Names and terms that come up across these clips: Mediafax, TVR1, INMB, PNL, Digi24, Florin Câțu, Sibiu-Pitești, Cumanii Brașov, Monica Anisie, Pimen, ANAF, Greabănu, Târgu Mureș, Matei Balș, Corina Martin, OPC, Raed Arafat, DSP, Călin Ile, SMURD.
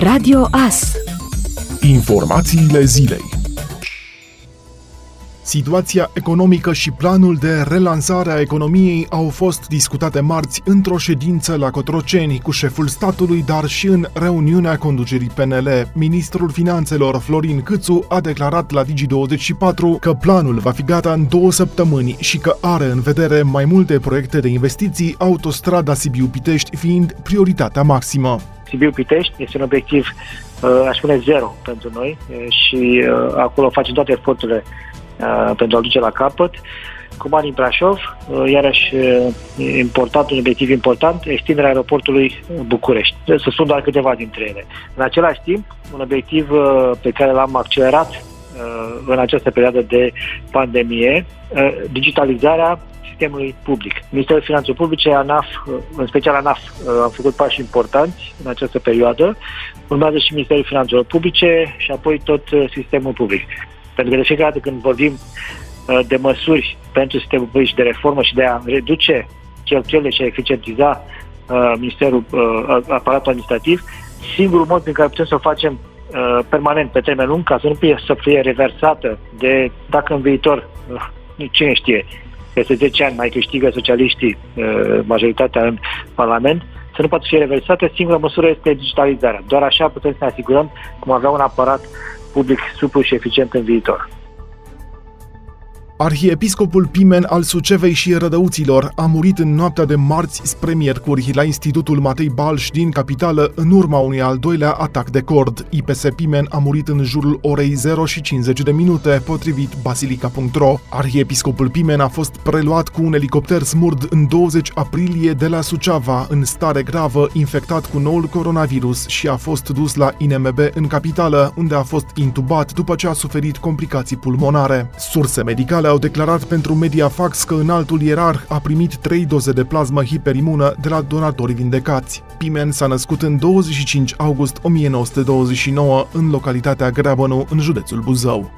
Radio AS. Informațiile zilei. Situația economică și planul de relansare a economiei au fost discutate marți într-o ședință la Cotroceni cu șeful statului, dar și în reuniunea conducerii PNL. Ministrul Finanțelor Florin Câțu a declarat la Digi24 că planul va fi gata în 2 săptămâni și că are în vedere mai multe proiecte de investiții, autostrada Sibiu-Pitești fiind prioritatea maximă. Sibiu-Pitești este un obiectiv, aș spune, zero pentru noi și acolo facem toate eforturile pentru a duce la capăt. Cumanii Brașov, iarăși important, un obiectiv important, extinderea aeroportului București. Să spun doar câteva dintre ele. În același timp, un obiectiv pe care l-am accelerat în această perioadă de pandemie, digitalizarea sistemului public. Ministerul Finanțelor Publice, ANAF, în special ANAF, a făcut pași importanți în această perioadă. Urmează și Ministerul Finanțelor Publice și apoi tot sistemul public. Pentru că de fiecare dată când vorbim de măsuri pentru sistemul public și de reformă și de a reduce cheltuielile și a eficientiza aparatul administrativ, singurul mod în care putem să o facem permanent pe termen lung, ca să nu fie reversată de, dacă în viitor, cine știe, peste 10 ani mai câștigă socialiștii majoritatea în Parlament, să nu poată fi reversată, singura măsură este digitalizarea. Doar așa putem să ne asigurăm cum avea un aparat public suplu și eficient în viitor. Arhiepiscopul Pimen al Sucevei și Rădăuților a murit în noaptea de marți spre miercuri la Institutul Matei Balș din capitală în urma unui al doilea atac de cord. IPS Pimen a murit în jurul orei 0:50, potrivit basilica.ro. Arhiepiscopul Pimen a fost preluat cu un elicopter Smurd în 20 aprilie de la Suceava, în stare gravă, infectat cu noul coronavirus și a fost dus la INMB în capitală, unde a fost intubat după ce a suferit complicații pulmonare. Surse medicale au declarat pentru Mediafax că înaltul ierarh a primit 3 doze de plasmă hiperimună de la donatori vindecați. Pimen s-a născut în 25 august 1929 în localitatea Greabănu, în județul Buzău.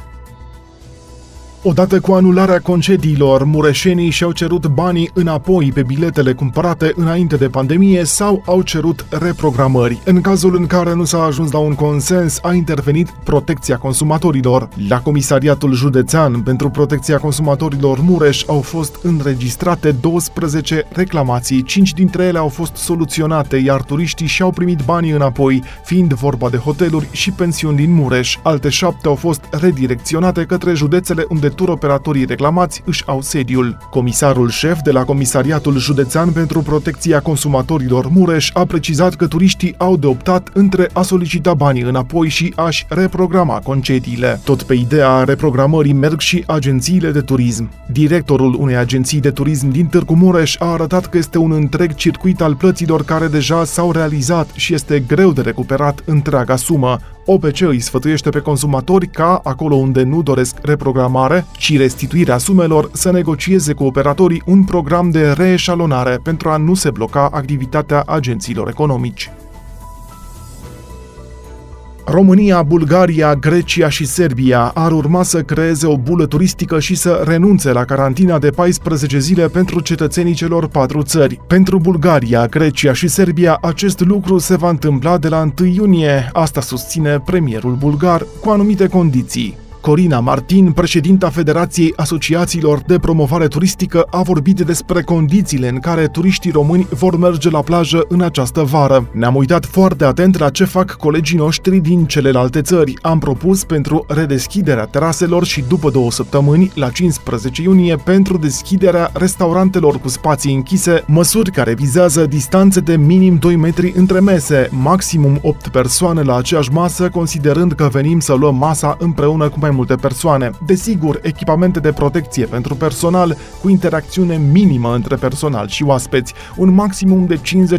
Odată cu anularea concediilor, mureșenii și-au cerut banii înapoi pe biletele cumpărate înainte de pandemie sau au cerut reprogramări. În cazul în care nu s-a ajuns la un consens, a intervenit Protecția Consumatorilor. La Comisariatul Județean pentru Protecția Consumatorilor Mureș au fost înregistrate 12 reclamații, 5 dintre ele au fost soluționate, iar turiștii și-au primit banii înapoi, fiind vorba de hoteluri și pensiuni din Mureș. Alte 7 au fost redirecționate către județele unde turoperatorii reclamați își au sediul. Comisarul șef de la Comisariatul Județean pentru Protecția Consumatorilor Mureș a precizat că turiștii au de optat între a solicita banii înapoi și a-și reprograma concediile. Tot pe ideea reprogramării merg și agențiile de turism. Directorul unei agenții de turism din Târgu Mureș a arătat că este un întreg circuit al plăților care deja s-au realizat și este greu de recuperat întreaga sumă. OPC îi sfătuiește pe consumatori ca, acolo unde nu doresc reprogramare, ci restituirea sumelor, să negocieze cu operatorii un program de reeșalonare pentru a nu se bloca activitatea agențiilor economici. România, Bulgaria, Grecia și Serbia ar urma să creeze o bulă turistică și să renunțe la carantina de 14 zile pentru cetățenii celor 4 țări. Pentru Bulgaria, Grecia și Serbia, acest lucru se va întâmpla de la 1 iunie, asta susține premierul bulgar, cu anumite condiții. Corina Martin, președinta Federației Asociațiilor de Promovare Turistică, a vorbit despre condițiile în care turiștii români vor merge la plajă în această vară. Ne-am uitat foarte atent la ce fac colegii noștri din celelalte țări. Am propus pentru redeschiderea teraselor și după 2 săptămâni, la 15 iunie, pentru deschiderea restaurantelor cu spații închise, măsuri care vizează distanțe de minim 2 metri între mese, maximum 8 persoane la aceeași masă, considerând că venim să luăm masa împreună cu mai multe persoane. Desigur, echipamente de protecție pentru personal, cu interacțiune minimă între personal și oaspeți, un maximum de 50%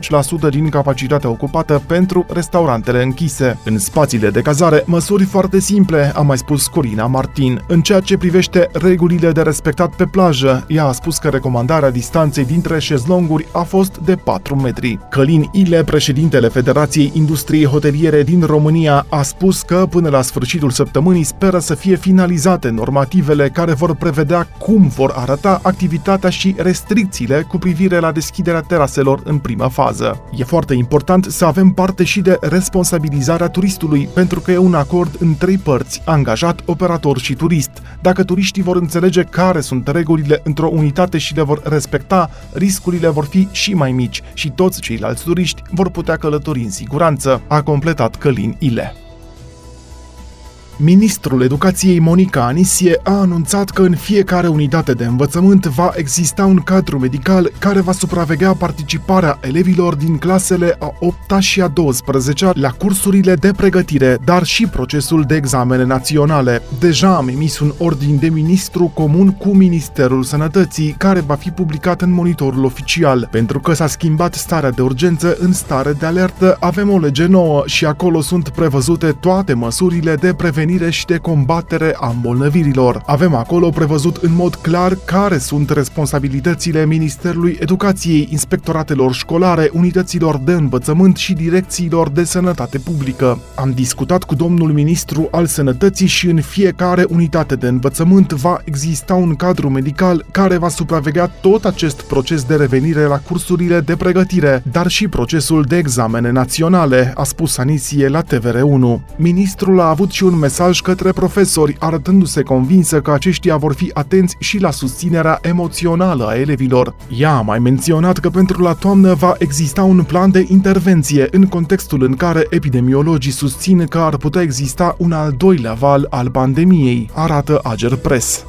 din capacitatea ocupată pentru restaurantele închise. În spațiile de cazare, măsuri foarte simple, a mai spus Corina Martin. În ceea ce privește regulile de respectat pe plajă, ea a spus că recomandarea distanței dintre șezlonguri a fost de 4 metri. Călin Ile, președintele Federației Industriei Hoteliere din România, a spus că până la sfârșitul săptămânii speră să fie finalizate normativele care vor prevedea cum vor arăta activitatea și restricțiile cu privire la deschiderea teraselor în prima fază. E foarte important să avem parte și de responsabilizarea turistului, pentru că e un acord în trei părți: angajat, operator și turist. Dacă turiștii vor înțelege care sunt regulile într-o unitate și le vor respecta, riscurile vor fi și mai mici și toți ceilalți turiști vor putea călători în siguranță, a completat Călin Ile. Ministrul Educației Monica Anisie a anunțat că în fiecare unitate de învățământ va exista un cadru medical care va supraveghea participarea elevilor din clasele a 8-a și a 12-a la cursurile de pregătire, dar și procesul de examene naționale. Deja am emis un ordin de ministru comun cu Ministerul Sănătății, care va fi publicat în monitorul oficial. Pentru că s-a schimbat starea de urgență în stare de alertă, avem o lege nouă și acolo sunt prevăzute toate măsurile de prevenire și de combatere a îmbolnăvirilor. Avem acolo prevăzut în mod clar care sunt responsabilitățile Ministerului Educației, inspectoratelor școlare, unităților de învățământ și direcțiilor de sănătate publică. Am discutat cu domnul ministru al Sănătății și în fiecare unitate de învățământ va exista un cadru medical care va supraveghea tot acest proces de revenire la cursurile de pregătire, dar și procesul de examene naționale, a spus Anisie la TVR1. Ministrul a avut și un mesaj către profesori, arătându-se convinsă că aceștia vor fi atenți și la susținerea emoțională a elevilor. Ea a mai menționat că pentru la toamnă va exista un plan de intervenție, în contextul în care epidemiologii susțin că ar putea exista un al doilea val al pandemiei, arată Ager Press.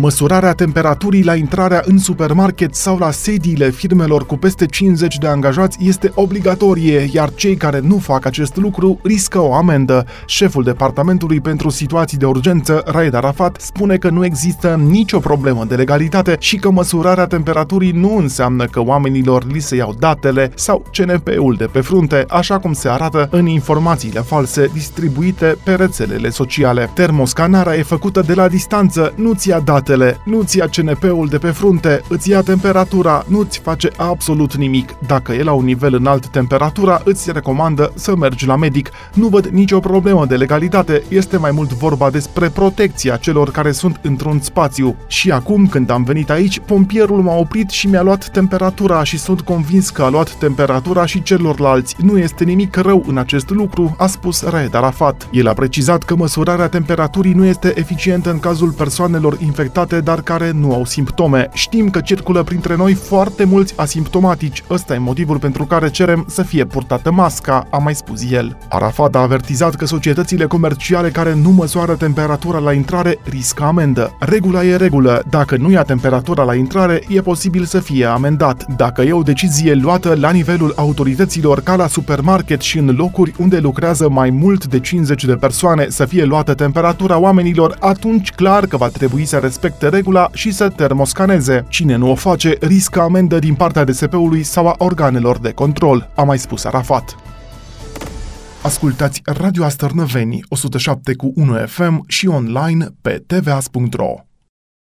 Măsurarea temperaturii la intrarea în supermarket sau la sediile firmelor cu peste 50 de angajați este obligatorie, iar cei care nu fac acest lucru riscă o amendă. Șeful Departamentului pentru Situații de Urgență, Raed Arafat, spune că nu există nicio problemă de legalitate și că măsurarea temperaturii nu înseamnă că oamenilor li se iau datele sau CNP-ul de pe frunte, așa cum se arată în informațiile false distribuite pe rețelele sociale. Termoscanarea e făcută de la distanță, nu-ți ia datele, nu-ți ia CNP-ul de pe frunte, îți ia temperatura, nu-ți face absolut nimic. Dacă e la un nivel înalt temperatura, îți recomandă să mergi la medic. Nu văd nicio problemă de legalitate, este mai mult vorba despre protecția celor care sunt într-un spațiu. Și acum, când am venit aici, pompierul m-a oprit și mi-a luat temperatura și sunt convins că a luat temperatura și celorlalți. Nu este nimic rău în acest lucru, a spus Raed Arafat. El a precizat că măsurarea temperaturii nu este eficientă în cazul persoanelor infectate, dar care nu au simptome. Știm că circulă printre noi foarte mulți asimptomatici. Ăsta e motivul pentru care cerem să fie purtată masca, a mai spus el. Arafat a avertizat că societățile comerciale care nu măsoară temperatura la intrare riscă amendă. Regula e regulă. Dacă nu ia temperatura la intrare, e posibil să fie amendat. Dacă e o decizie luată la nivelul autorităților, ca la supermarket și în locuri unde lucrează mai mult de 50 de persoane, să fie luată temperatura oamenilor, atunci clar că va trebui să respecte regula și să termoscaneze. Cine nu o face riscă amendă din partea DSP-ului sau a organelor de control, a mai spus Arafat. Ascultați Radio Astărnăveni 107.1 FM și online pe tvas.ro.